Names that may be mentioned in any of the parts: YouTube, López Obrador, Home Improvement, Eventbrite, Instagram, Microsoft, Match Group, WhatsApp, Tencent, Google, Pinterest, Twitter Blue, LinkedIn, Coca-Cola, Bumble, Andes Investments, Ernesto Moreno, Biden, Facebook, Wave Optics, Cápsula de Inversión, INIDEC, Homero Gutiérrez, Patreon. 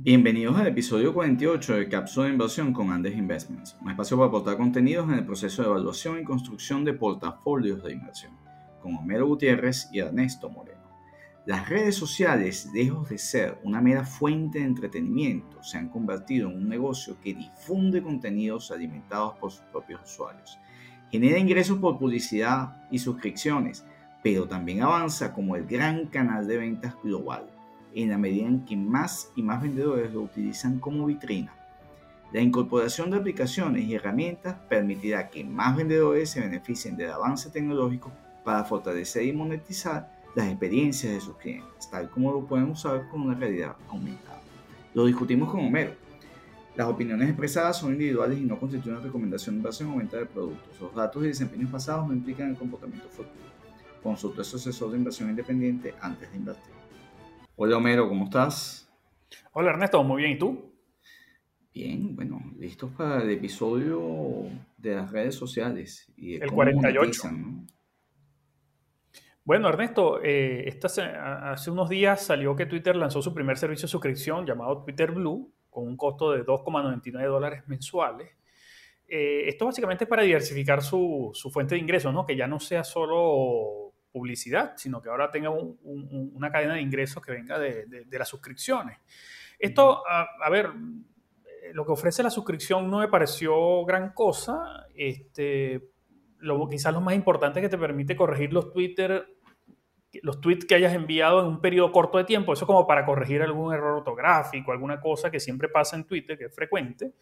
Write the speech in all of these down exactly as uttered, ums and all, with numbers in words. Bienvenidos al episodio cuarenta y ocho de Cápsula de Inversión con Andes Investments, un espacio para aportar contenidos en el proceso de evaluación y construcción de portafolios de inversión, con Homero Gutiérrez y Ernesto Moreno. Las redes sociales, lejos de ser una mera fuente de entretenimiento, se han convertido en un negocio que difunde contenidos alimentados por sus propios usuarios, genera ingresos por publicidad y suscripciones, pero también avanza como el gran canal de ventas global, en la medida en que más y más vendedores lo utilizan como vitrina. La incorporación de aplicaciones y herramientas permitirá que más vendedores se beneficien del avance tecnológico para fortalecer y monetizar las experiencias de sus clientes, tal como lo pueden usar con una realidad aumentada. Lo discutimos con Homero. Las opiniones expresadas son individuales y no constituyen una recomendación de inversión o venta de productos. Los datos y desempeños pasados no implican el comportamiento futuro. Consulta a su asesor de inversión independiente antes de invertir. Hola Homero, ¿cómo estás? Hola Ernesto, muy bien, ¿y tú? Bien, bueno, listos para el episodio de las redes sociales. Y el cuarenta y ocho. ¿No? Bueno Ernesto, eh, esta, hace unos días salió que Twitter lanzó su primer servicio de suscripción llamado Twitter Blue, con un costo de dos coma noventa y nueve dólares mensuales. Eh, esto básicamente es para diversificar su, su fuente de ingresos, ¿no? Que ya no sea solo publicidad, sino que ahora tenga un, un, una cadena de ingresos que venga de, de, de las suscripciones. Esto, a, a ver, lo que ofrece la suscripción no me pareció gran cosa. Este, lo, quizás lo más importante es que te permite corregir los Twitter, los tweets que hayas enviado en un periodo corto de tiempo. Eso como para corregir algún error ortográfico, alguna cosa que siempre pasa en Twitter, que es frecuente.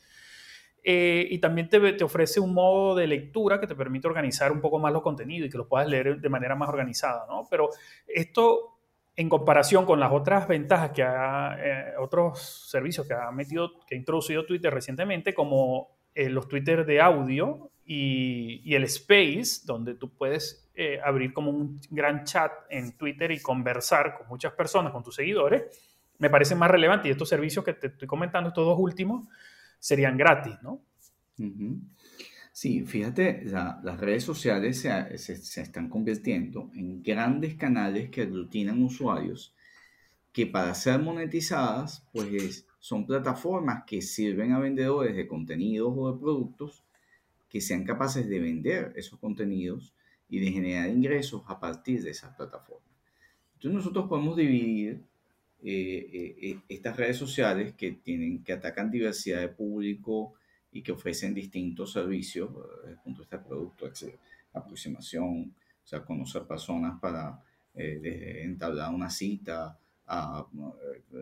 Eh, y también te, te ofrece un modo de lectura que te permite organizar un poco más los contenidos y que los puedas leer de manera más organizada, ¿no? Pero esto, en comparación con las otras ventajas que ha, eh, otros servicios que ha metido, que ha introducido Twitter recientemente, como eh, los Twitter de audio y, y el Space, donde tú puedes eh, abrir como un gran chat en Twitter y conversar con muchas personas, con tus seguidores, me parece más relevante. Y estos servicios que te estoy comentando, estos dos últimos, serían gratis, ¿no? Uh-huh. Sí, fíjate, la, las redes sociales se, se, se están convirtiendo en grandes canales que aglutinan usuarios que para ser monetizadas, pues es, son plataformas que sirven a vendedores de contenidos o de productos que sean capaces de vender esos contenidos y de generar ingresos a partir de esas plataformas. Entonces nosotros podemos dividir Eh, eh, estas redes sociales que tienen, que atacan diversidad de público y que ofrecen distintos servicios desde el punto de vista de producto, aproximación, o sea, conocer personas para eh, entablar una cita, a,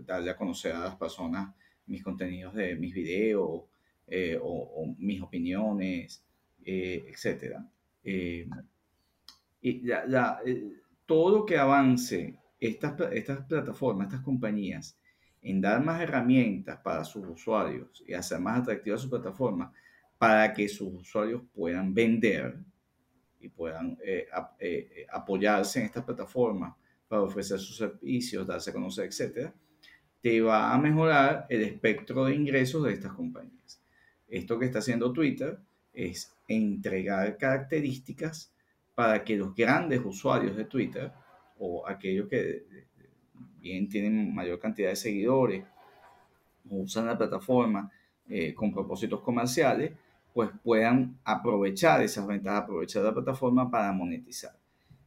darle a conocer a las personas mis contenidos de mis videos eh, o, o mis opiniones, eh, etcétera. Eh, y la, la, eh, todo lo que avance Estas, estas plataformas, estas compañías, en dar más herramientas para sus usuarios y hacer más atractiva su plataforma para que sus usuarios puedan vender y puedan eh, a, eh, apoyarse en estas plataformas para ofrecer sus servicios, darse a conocer, etcétera, te va a mejorar el espectro de ingresos de estas compañías. Esto que está haciendo Twitter es entregar características para que los grandes usuarios de Twitter o aquellos que bien tienen mayor cantidad de seguidores o usan la plataforma eh, con propósitos comerciales, pues puedan aprovechar esas ventajas, aprovechar la plataforma para monetizar.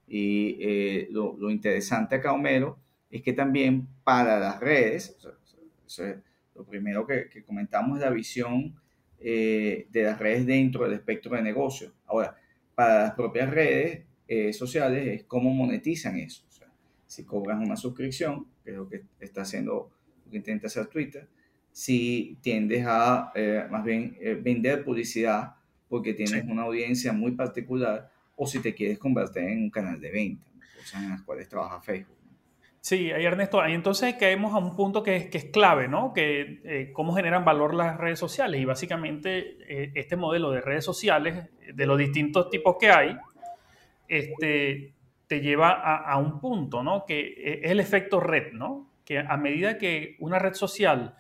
Y eh, lo, lo interesante acá, Homero, es que también para las redes, o sea, eso es lo primero que, que comentamos, es la visión eh, de las redes dentro del espectro de negocio. Ahora, para las propias redes Eh, sociales es cómo monetizan eso. O sea, si cobras una suscripción, que es lo que está haciendo, lo que intenta hacer Twitter, si tiendes a eh, más bien eh, vender publicidad porque tienes sí. una audiencia muy particular, o si te quieres convertir en un canal de venta, ¿no? Cosas en las cuales trabaja Facebook, ¿no? Sí, ahí Ernesto, ahí entonces caemos a un punto que es, que es clave, ¿no? Que eh, cómo generan valor las redes sociales y básicamente eh, este modelo de redes sociales, de los distintos tipos que hay, Este, te lleva a, a un punto, ¿no? Que es el efecto red, ¿no? Que a medida que una red social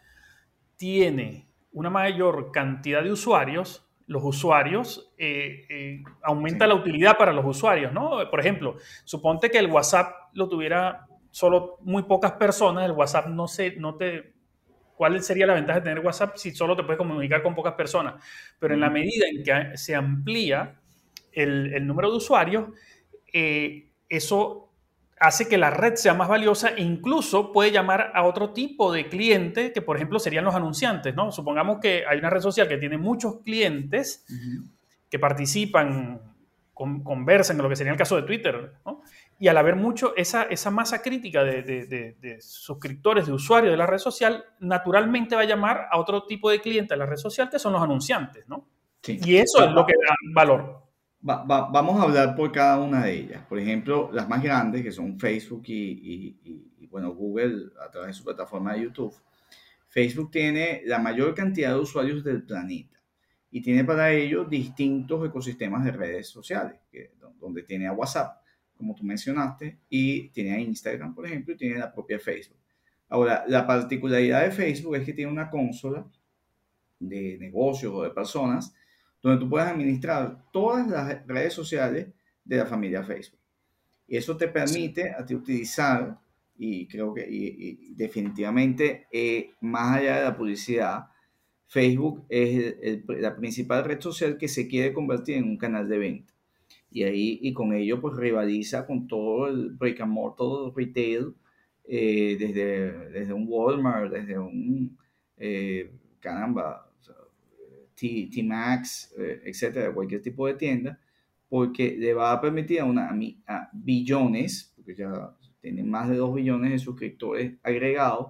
tiene una mayor cantidad de usuarios, los usuarios, eh, eh, aumenta sí. la utilidad para los usuarios, ¿no? Por ejemplo, suponte que el WhatsApp lo tuviera solo muy pocas personas, el WhatsApp no, se, no te ¿Cuál sería la ventaja de tener WhatsApp si solo te puedes comunicar con pocas personas? Pero en la medida en que se amplía el, el número de usuarios, eh, eso hace que la red sea más valiosa e incluso puede llamar a otro tipo de cliente que, por ejemplo, serían los anunciantes, ¿no? Supongamos que hay una red social que tiene muchos clientes uh-huh. que participan, con, conversan, en lo que sería el caso de Twitter, ¿no? Y al haber mucho esa, esa masa crítica de, de, de, de suscriptores, de usuarios de la red social, naturalmente va a llamar a otro tipo de cliente a la red social, que son los anunciantes, ¿no? Sí. Y eso va, es lo que da valor. Va, va, vamos a hablar por cada una de ellas. Por ejemplo, las más grandes, que son Facebook y, y, y, y bueno, Google, a través de su plataforma de YouTube. Facebook tiene la mayor cantidad de usuarios del planeta y tiene para ello distintos ecosistemas de redes sociales, que, donde tiene a WhatsApp, como tú mencionaste, y tiene a Instagram, por ejemplo, y tiene la propia Facebook. Ahora, la particularidad de Facebook es que tiene una consola de negocios o de personas donde tú puedes administrar todas las redes sociales de la familia Facebook. Y eso te permite sí. a ti utilizar, y creo que y, y definitivamente, eh, más allá de la publicidad, Facebook es el, el, la principal red social que se quiere convertir en un canal de venta. Y ahí, y con ello, pues rivaliza con todo el brick and mortar retail, eh, desde, desde un Walmart, desde un, eh, caramba, o sea, T-Max, eh, etcétera, cualquier tipo de tienda, porque le va a permitir a, una, a billones, porque ya tienen más de dos billones de suscriptores agregados,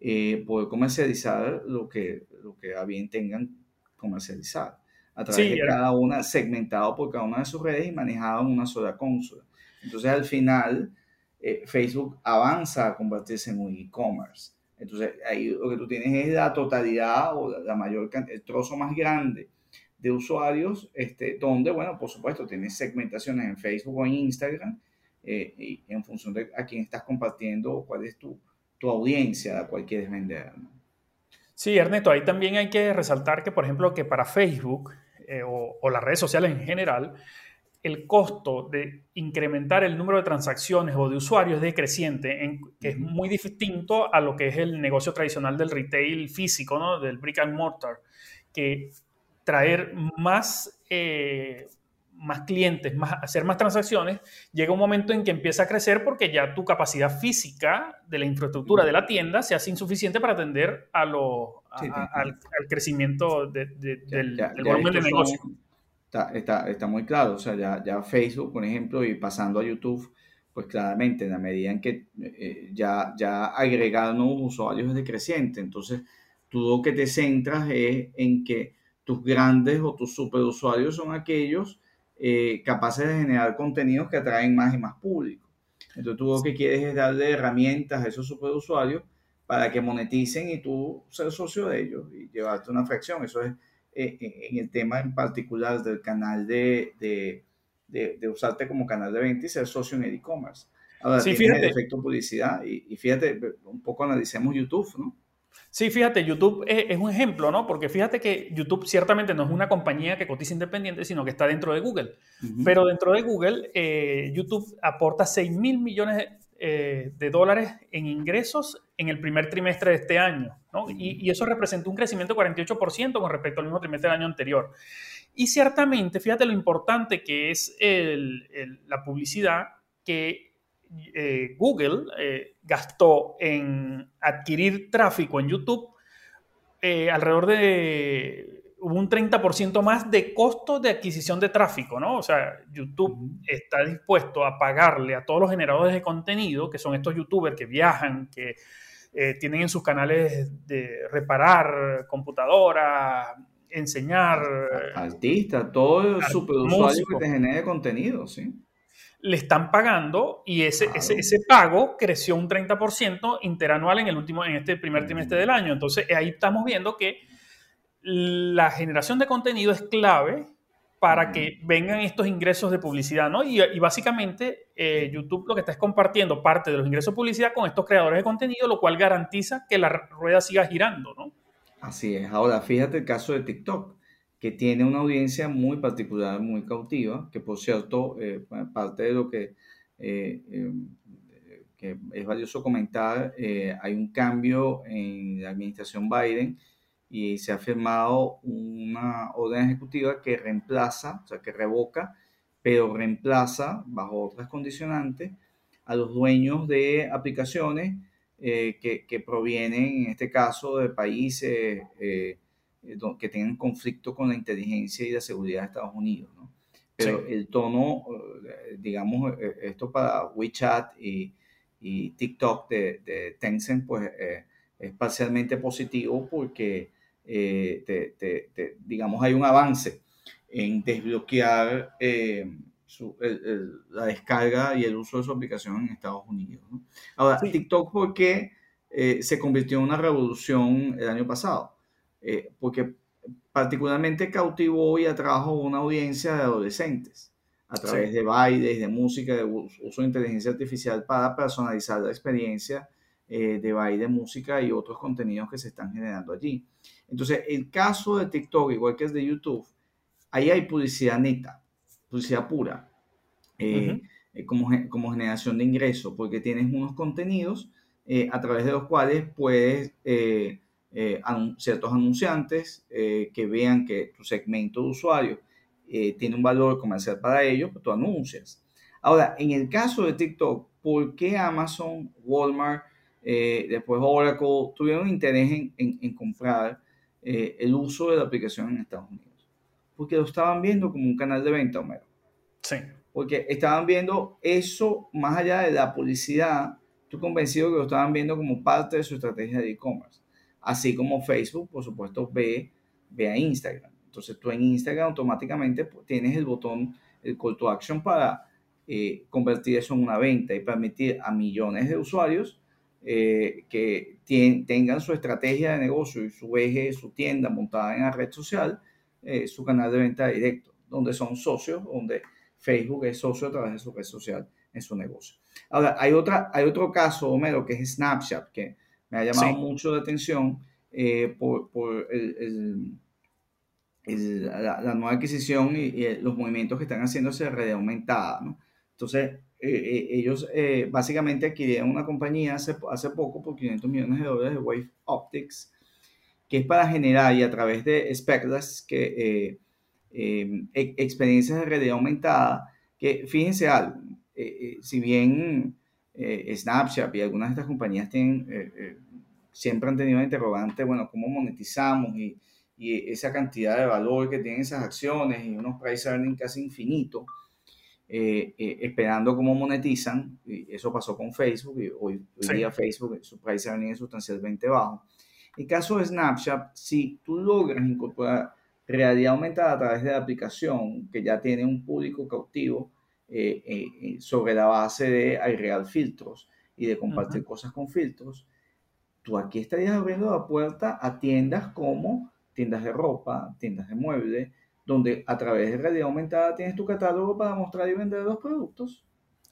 eh, poder comercializar lo que, lo que a bien tengan comercializar. A través sí, de cada una, segmentado por cada una de sus redes y manejado en una sola consola. Entonces, al final, eh, Facebook avanza a convertirse en un e-commerce. Entonces, ahí lo que tú tienes es la totalidad o la, la mayor, el trozo más grande de usuarios, este, donde, bueno, por supuesto, tienes segmentaciones en Facebook o en Instagram, eh, y en función de a quién estás compartiendo o cuál es tu, tu audiencia, a la cual quieres vender, ¿no? Sí, Ernesto, ahí también hay que resaltar que, por ejemplo, que para Facebook eh, o, o las redes sociales en general, el costo de incrementar el número de transacciones o de usuarios es decreciente, en, que es muy distinto a lo que es el negocio tradicional del retail físico, ¿no? Del brick and mortar, que traer más, eh, más clientes, más, hacer más transacciones, llega un momento en que empieza a crecer porque ya tu capacidad física de la infraestructura de la tienda se hace insuficiente para atender a lo, a, sí, a, al, al crecimiento de, de, ya, del, ya, del ya volumen de negocio. Son, está, está, está muy claro, o sea, ya, ya Facebook, por ejemplo, y pasando a YouTube, pues claramente en la medida en que eh, ya, ya agregar nuevos usuarios es decreciente, entonces tú lo que te centras es en que tus grandes o tus superusuarios son aquellos Eh, capaces de generar contenidos que atraen más y más público. Entonces tú lo que quieres es darle herramientas a esos superusuarios para que moneticen y tú ser socio de ellos y llevarte una fracción. Eso es eh, en el tema en particular del canal de, de, de, de usarte como canal de venta y ser socio en el e-commerce. Ahora sí, tienes fíjate. El efecto publicidad y, y fíjate, un poco analicemos YouTube, ¿no? Sí, fíjate, YouTube es un ejemplo, ¿no? Porque fíjate que YouTube ciertamente no es una compañía que cotiza independiente, sino que está dentro de Google. Uh-huh. Pero dentro de Google, eh, YouTube aporta seis mil millones eh, de dólares en ingresos en el primer trimestre de este año, ¿no? Uh-huh. Y, y eso representó un crecimiento de cuarenta y ocho por ciento con respecto al mismo trimestre del año anterior. Y ciertamente, fíjate lo importante que es el, el, la publicidad que... Eh, Google eh, gastó en adquirir tráfico en YouTube eh, alrededor de un treinta por ciento más de costo de adquisición de tráfico, ¿no? O sea, YouTube uh-huh. está dispuesto a pagarle a todos los generadores de contenido, que son estos youtubers que viajan, que eh, tienen en sus canales de reparar computadoras, enseñar... Artistas, todo el superusuario que te genere contenido, ¿sí? Le están pagando y ese, claro. ese, ese pago creció un treinta por ciento interanual en, el último, en este primer trimestre del año. Entonces, ahí estamos viendo que la generación de contenido es clave para que vengan estos ingresos de publicidad, ¿no? Y, y básicamente eh, YouTube lo que está es compartiendo parte de los ingresos de publicidad con estos creadores de contenido, lo cual garantiza que la rueda siga girando, ¿no? Así es. Ahora, fíjate el caso de TikTok, que tiene una audiencia muy particular, muy cautiva, que por cierto, eh, parte de lo que, eh, eh, que es valioso comentar, eh, hay un cambio en la administración Biden y se ha firmado una orden ejecutiva que reemplaza, o sea, que revoca, pero reemplaza, bajo otras condicionantes, a los dueños de aplicaciones eh, que, que provienen, en este caso, de países eh, que tengan conflicto con la inteligencia y la seguridad de Estados Unidos, ¿no? Pero sí, el tono, digamos, esto para WeChat y, y TikTok de, de Tencent, pues eh, es parcialmente positivo porque, eh, te, te, te, digamos, hay un avance en desbloquear eh, su, el, el, la descarga y el uso de su aplicación en Estados Unidos, ¿no? Ahora, sí. TikTok, ¿por qué eh, se convirtió en una revolución el año pasado? Eh, porque particularmente cautivó y atrajo una audiencia de adolescentes a través sí. de bailes, de música, de uso de inteligencia artificial para personalizar la experiencia eh, de baile, música y otros contenidos que se están generando allí. Entonces, el caso de TikTok, igual que es de YouTube, ahí hay publicidad neta, publicidad pura, eh, uh-huh. como, como generación de ingresos, porque tienes unos contenidos eh, a través de los cuales puedes... Eh, Eh, anun- ciertos anunciantes eh, que vean que tu segmento de usuario eh, tiene un valor comercial para ellos, pues tú anuncias. Ahora, en el caso de TikTok, ¿por qué Amazon, Walmart, eh, después Oracle tuvieron interés en, en, en comprar eh, el uso de la aplicación en Estados Unidos? Porque lo estaban viendo como un canal de venta, Homero. Sí. Porque estaban viendo eso más allá de la publicidad, estoy convencido que lo estaban viendo como parte de su estrategia de e-commerce. Así como Facebook, por supuesto, ve, ve a Instagram. Entonces, tú en Instagram automáticamente tienes el botón, el call to action para eh, convertir eso en una venta y permitir a millones de usuarios eh, que ten, tengan su estrategia de negocio y su eje, su tienda montada en la red social, eh, su canal de venta directo, donde son socios, donde Facebook es socio a través de su red social en su negocio. Ahora, hay, otra, hay otro caso, Homero, que es Snapchat, que me ha llamado sí. mucho la atención eh, por, por el, el, el, la, la nueva adquisición y, y los movimientos que están haciendo hacia red aumentada, ¿no? Entonces, eh, ellos eh, básicamente adquirieron una compañía hace, hace poco por quinientos millones de dólares de Wave Optics, que es para generar, y a través de Spectlash, que, eh, eh, experiencias de red aumentada, que fíjense algo, eh, eh, si bien... Eh, Snapchat y algunas de estas compañías tienen, eh, eh, siempre han tenido interrogantes, bueno, cómo monetizamos y, y esa cantidad de valor que tienen esas acciones y unos price earning casi infinito, eh, eh, esperando cómo monetizan, y eso pasó con Facebook y hoy, sí. hoy día Facebook, su price earning es sustancialmente bajo. En el caso de Snapchat, si tú logras incorporar realidad aumentada a través de la aplicación que ya tiene un público cautivo, Eh, eh, sobre la base de agregar filtros y de compartir uh-huh. cosas con filtros, tú aquí estarías abriendo la puerta a tiendas como tiendas de ropa, tiendas de muebles, donde a través de realidad aumentada tienes tu catálogo para mostrar y vender los productos.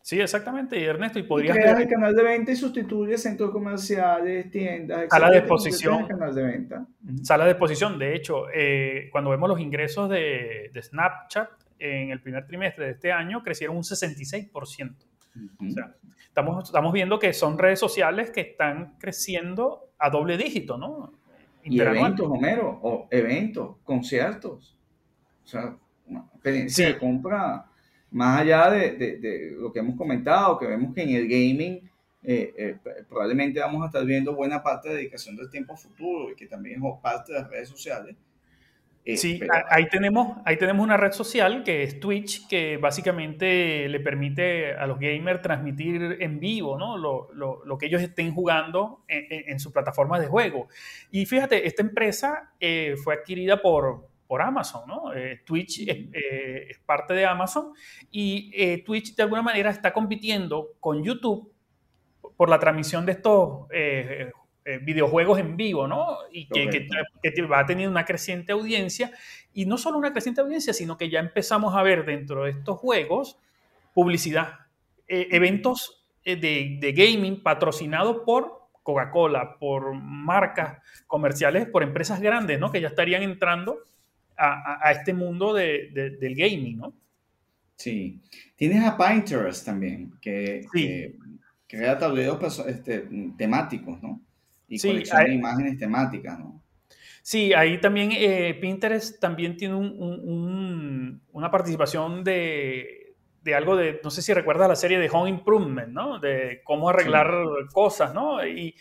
Sí, exactamente. Y Ernesto, y podrías... Y creas el canal de venta y sustituye centros comerciales, tiendas... Sala de exposición. Canal de venta. Uh-huh. Sala de exposición. De hecho, eh, cuando vemos los ingresos de, de Snapchat, en el primer trimestre de este año crecieron un sesenta y seis por ciento. Uh-huh. O sea, estamos, estamos viendo que son redes sociales que están creciendo a doble dígito, ¿no? Y eventos, Homero, o eventos, conciertos. O sea, una experiencia sí. de compra más allá de, de, de lo que hemos comentado, que vemos que en el gaming eh, eh, probablemente vamos a estar viendo buena parte de dedicación del tiempo futuro y que también es parte de las redes sociales. Eh, sí, pero... ahí tenemos, ahí tenemos una red social que es Twitch, que básicamente le permite a los gamers transmitir en vivo, ¿no? lo, lo, lo que ellos estén jugando en, en, en sus plataformas de juego. Y fíjate, esta empresa eh, fue adquirida por, por Amazon, ¿no? Eh, Twitch es, eh, es parte de Amazon y eh, Twitch de alguna manera está compitiendo con YouTube por la transmisión de estos eh, Eh, videojuegos en vivo, ¿no? Y que, que, que va a tener una creciente audiencia, y no solo una creciente audiencia, sino que ya empezamos a ver dentro de estos juegos publicidad, eh, eventos eh, de, de gaming patrocinados por Coca-Cola, por marcas comerciales, por empresas grandes, ¿no? Que ya estarían entrando a, a, a este mundo de, de, del gaming, ¿no? Sí. Tienes a Pinterest también, que... Sí. que... Crea tableros este, temáticos, ¿no? Y sí, colecciona hay... imágenes temáticas, ¿no? Sí, ahí también eh, Pinterest también tiene un, un, un, una participación de, de algo de, no sé si recuerdas la serie de Home Improvement, ¿no? De cómo arreglar sí. cosas, ¿no? Y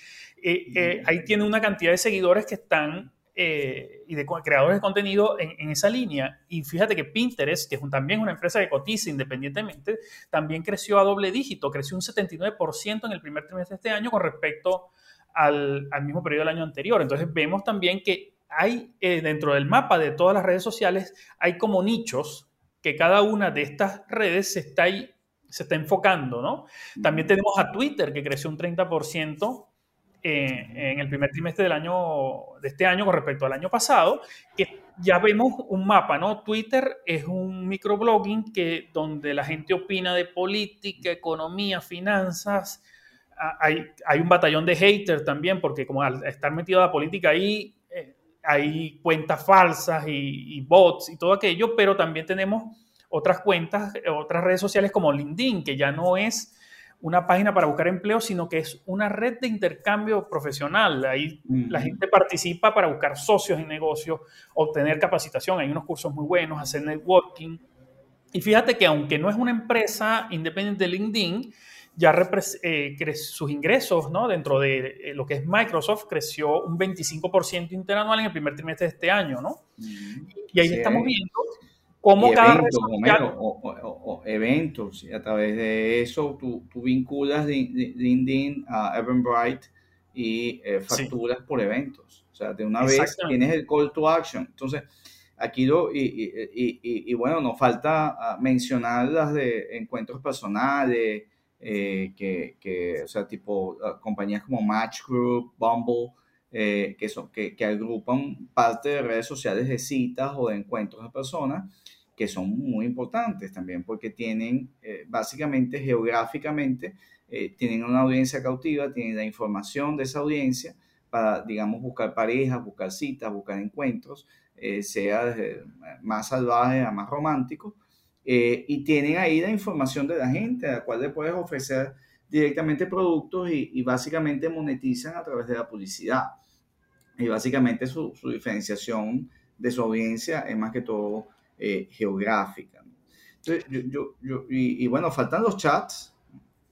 eh, eh, ahí tiene una cantidad de seguidores que están, eh, y de creadores de contenido en, en esa línea. Y fíjate que Pinterest, que es un, también una empresa que cotiza independientemente, también creció a doble dígito, creció un setenta y nueve por ciento en el primer trimestre de este año con respecto al, al mismo periodo del año anterior. Entonces vemos también que hay eh, dentro del mapa de todas las redes sociales hay como nichos que cada una de estas redes se está, se está enfocando, ¿no? También tenemos a Twitter, que creció un treinta por ciento eh, en el primer trimestre del año, de este año con respecto al año pasado, que ya vemos un mapa, ¿no? Twitter es un microblogging que, donde la gente opina de política, economía, finanzas. Hay, hay un batallón de haters también, porque como al estar metido a la política ahí, eh, hay cuentas falsas y, y bots y todo aquello, pero también tenemos otras cuentas, otras redes sociales como LinkedIn, que ya no es una página para buscar empleo, sino que es una red de intercambio profesional. Ahí mm. la gente participa para buscar socios en negocios, obtener capacitación. Hay unos cursos muy buenos, hacer networking. Y fíjate que aunque no es una empresa independiente de LinkedIn, ya repres- eh, cre- sus ingresos, ¿no? Dentro de eh, lo que es Microsoft, creció un veinticinco por ciento interanual en el primer trimestre de este año, ¿no? Mm, y ahí sí, estamos viendo cómo cada eventos, social... o, o, o, o eventos, y a través de eso tú, tú vinculas LinkedIn a Eventbrite y eh, facturas sí. por eventos. O sea, de una vez tienes el call to action. Entonces, aquí lo, y, y, y, y, y bueno, nos falta mencionar las de encuentros personales, Eh, que, que, o sea, tipo uh, compañías como Match Group, Bumble, eh, que, son, que, que agrupan parte de redes sociales de citas o de encuentros de personas, que son muy importantes también porque tienen, eh, básicamente, geográficamente, eh, tienen una audiencia cautiva, tienen la información de esa audiencia para, digamos, buscar parejas, buscar citas, buscar encuentros, eh, sea desde más salvaje a más romántico. Eh, y tienen ahí la información de la gente a la cual le puedes ofrecer directamente productos y, y básicamente monetizan a través de la publicidad. Y básicamente su, su diferenciación de su audiencia es más que todo eh, geográfica, ¿no? Entonces, yo, yo, yo, y, y bueno, faltan los chats.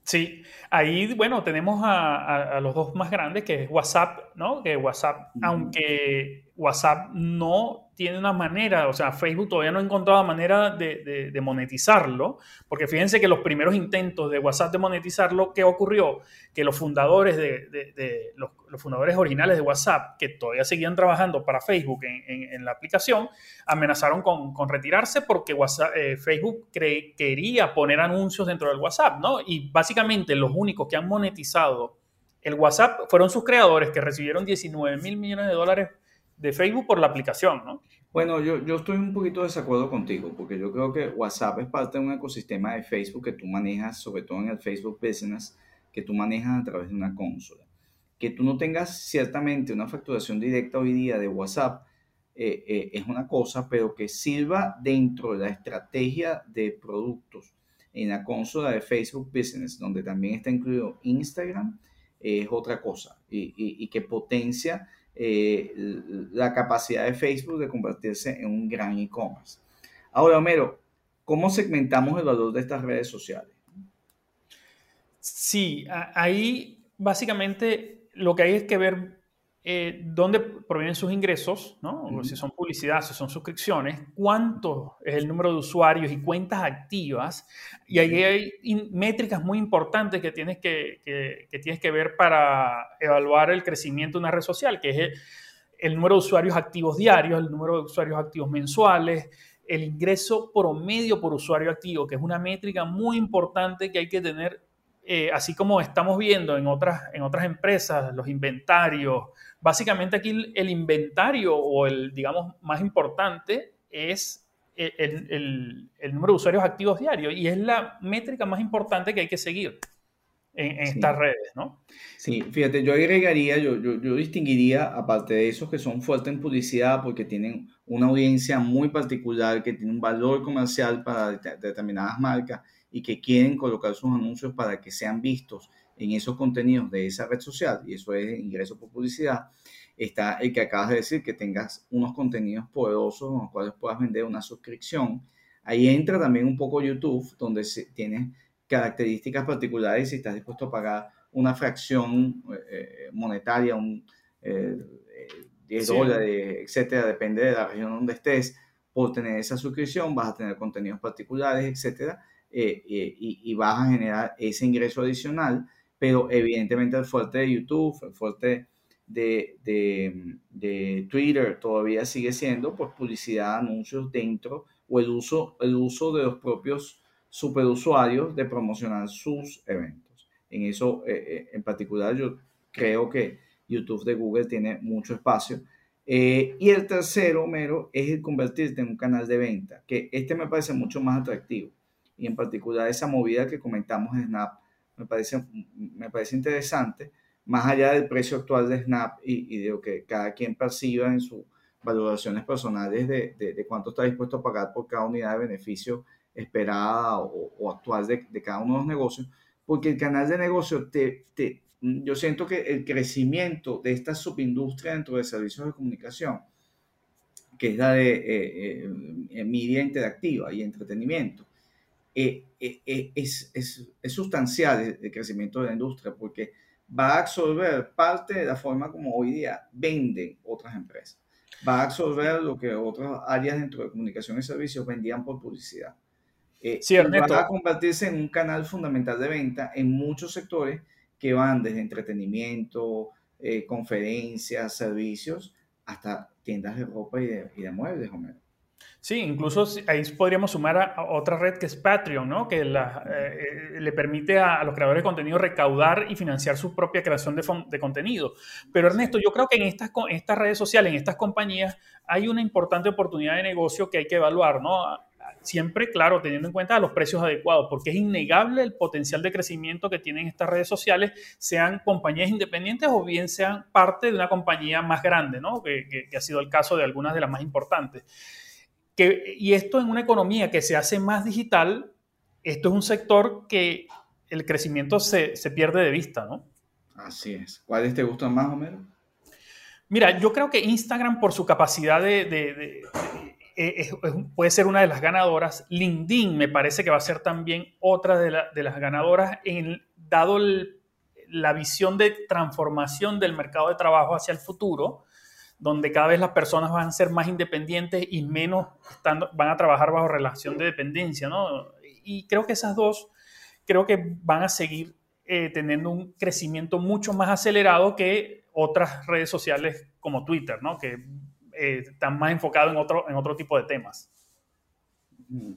Sí, ahí, bueno, tenemos a, a, a los dos más grandes, que es WhatsApp, ¿no? Que WhatsApp, mm. aunque WhatsApp no tiene una manera, o sea, Facebook todavía no ha encontrado manera de, de, de monetizarlo, porque fíjense que los primeros intentos de WhatsApp de monetizarlo, ¿qué ocurrió? Que los fundadores, de, de, de, los, los fundadores originales de WhatsApp, que todavía seguían trabajando para Facebook en, en, en la aplicación, amenazaron con, con retirarse porque WhatsApp, eh, Facebook cre- quería poner anuncios dentro del WhatsApp, ¿no? Y básicamente los únicos que han monetizado el WhatsApp fueron sus creadores, que recibieron diecinueve mil millones de dólares de Facebook por la aplicación, ¿no? Bueno, yo, yo estoy un poquito de desacuerdo contigo, porque yo creo que WhatsApp es parte de un ecosistema de Facebook que tú manejas, sobre todo en el Facebook Business, que tú manejas a través de una consola. Que tú no tengas ciertamente una facturación directa hoy día de WhatsApp eh, eh, es una cosa, pero que sirva dentro de la estrategia de productos en la consola de Facebook Business, donde también está incluido Instagram, eh, es otra cosa y, y, y que potencia eh, la capacidad de Facebook de convertirse en un gran e-commerce. Ahora, Homero, ¿cómo segmentamos el valor de estas redes sociales? Sí, ahí básicamente lo que hay es que ver eh, dónde provienen sus ingresos, ¿no? Uh-huh. Si son publicidad, si son suscripciones, cuánto es el número de usuarios y cuentas activas. Y ahí hay in- métricas muy importantes que tienes que, que, que tienes que ver para evaluar el crecimiento de una red social, que es el, el número de usuarios activos diarios, el número de usuarios activos mensuales, el ingreso promedio por usuario activo, que es una métrica muy importante que hay que tener. Eh, así como estamos viendo en otras, en otras empresas, los inventarios, básicamente aquí el, el inventario o el, digamos, más importante es el, el, el, el número de usuarios activos diarios y es la métrica más importante que hay que seguir en, en sí. estas redes, ¿no? Sí, fíjate, yo agregaría, yo, yo, yo distinguiría, aparte de esos que son fuertes en publicidad porque tienen una audiencia muy particular, que tiene un valor comercial para determinadas marcas, y que quieren colocar sus anuncios para que sean vistos en esos contenidos de esa red social, y eso es ingreso por publicidad, está el que acabas de decir, que tengas unos contenidos poderosos con los cuales puedas vender una suscripción. Ahí entra también un poco YouTube, donde tienes características particulares y si estás dispuesto a pagar una fracción eh, monetaria, un eh, diez sí. dólares, etcétera, depende de la región donde estés, por tener esa suscripción, vas a tener contenidos particulares, etcétera, eh, eh, y, y vas a generar ese ingreso adicional, pero evidentemente el fuerte de YouTube, el fuerte de, de, de Twitter todavía sigue siendo pues publicidad, anuncios dentro, o el uso, el uso de los propios superusuarios de promocionar sus eventos. En eso, eh, en particular, yo creo que YouTube de Google tiene mucho espacio. Eh, y el tercero, Homero, es el convertirte en un canal de venta, que este me parece mucho más atractivo. Y en particular esa movida que comentamos de Snap me parece, me parece interesante, más allá del precio actual de Snap y, y de lo que cada quien perciba en sus valoraciones personales de, de, de cuánto está dispuesto a pagar por cada unidad de beneficio esperada o, o actual de, de cada uno de los negocios, porque el canal de negocio, te, te, yo siento que el crecimiento de esta subindustria dentro de servicios de comunicación, que es la de eh, eh, media interactiva y entretenimiento, eh, eh, es, es, es sustancial el crecimiento de la industria, porque va a absorber parte de la forma como hoy día venden otras empresas, va a absorber lo que otras áreas dentro de comunicación y servicios vendían por publicidad. Eh, sí, Ernesto. Va a convertirse en un canal fundamental de venta en muchos sectores que van desde entretenimiento, eh, conferencias, servicios, hasta tiendas de ropa y de, y de muebles, Homero. Sí, incluso ahí podríamos sumar a, a otra red que es Patreon, ¿no? Que la, eh, le permite a, a los creadores de contenido recaudar y financiar su propia creación de, de contenido. Pero Ernesto, yo creo que en estas, en estas redes sociales, en estas compañías, hay una importante oportunidad de negocio que hay que evaluar, ¿no? Siempre, claro, teniendo en cuenta los precios adecuados, porque es innegable el potencial de crecimiento que tienen estas redes sociales, sean compañías independientes o bien sean parte de una compañía más grande, ¿no? Que, que, que ha sido el caso de algunas de las más importantes. Que, y esto en una economía que se hace más digital, esto es un sector que el crecimiento se, se pierde de vista, ¿no? Así es. ¿Cuáles te gustan más, Homero? Mira, yo creo que Instagram, por su capacidad de... de, de, de Es, es, puede ser una de las ganadoras. LinkedIn me parece que va a ser también otra de, la, de las ganadoras, en, dado el, la visión de transformación del mercado de trabajo hacia el futuro, donde cada vez las personas van a ser más independientes y menos estando, van a trabajar bajo relación de dependencia, ¿no? Y creo que esas dos creo que van a seguir eh, teniendo un crecimiento mucho más acelerado que otras redes sociales como Twitter, ¿no? Que Eh, están más enfocados en otro, en otro tipo de temas.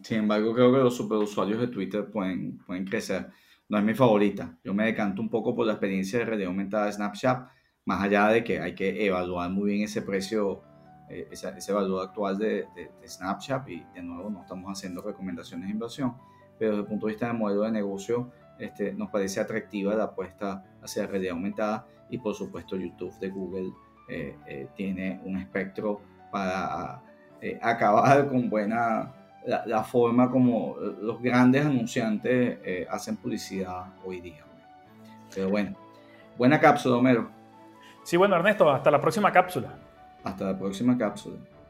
Sin embargo, creo que los superusuarios de Twitter pueden, pueden crecer. No es mi favorita. Yo me decanto un poco por la experiencia de realidad aumentada de Snapchat, más allá de que hay que evaluar muy bien ese precio, eh, ese, ese valor actual de, de, de Snapchat, y de nuevo no estamos haciendo recomendaciones de inversión, pero desde el punto de vista del modelo de negocio este, nos parece atractiva la apuesta hacia realidad aumentada, y por supuesto YouTube de Google Eh, eh, tiene un espectro para eh, acabar con buena la, la forma como los grandes anunciantes eh, hacen publicidad hoy día. Pero bueno, buena cápsula, Homero. Sí, bueno, Ernesto, hasta la próxima cápsula. Hasta la próxima cápsula.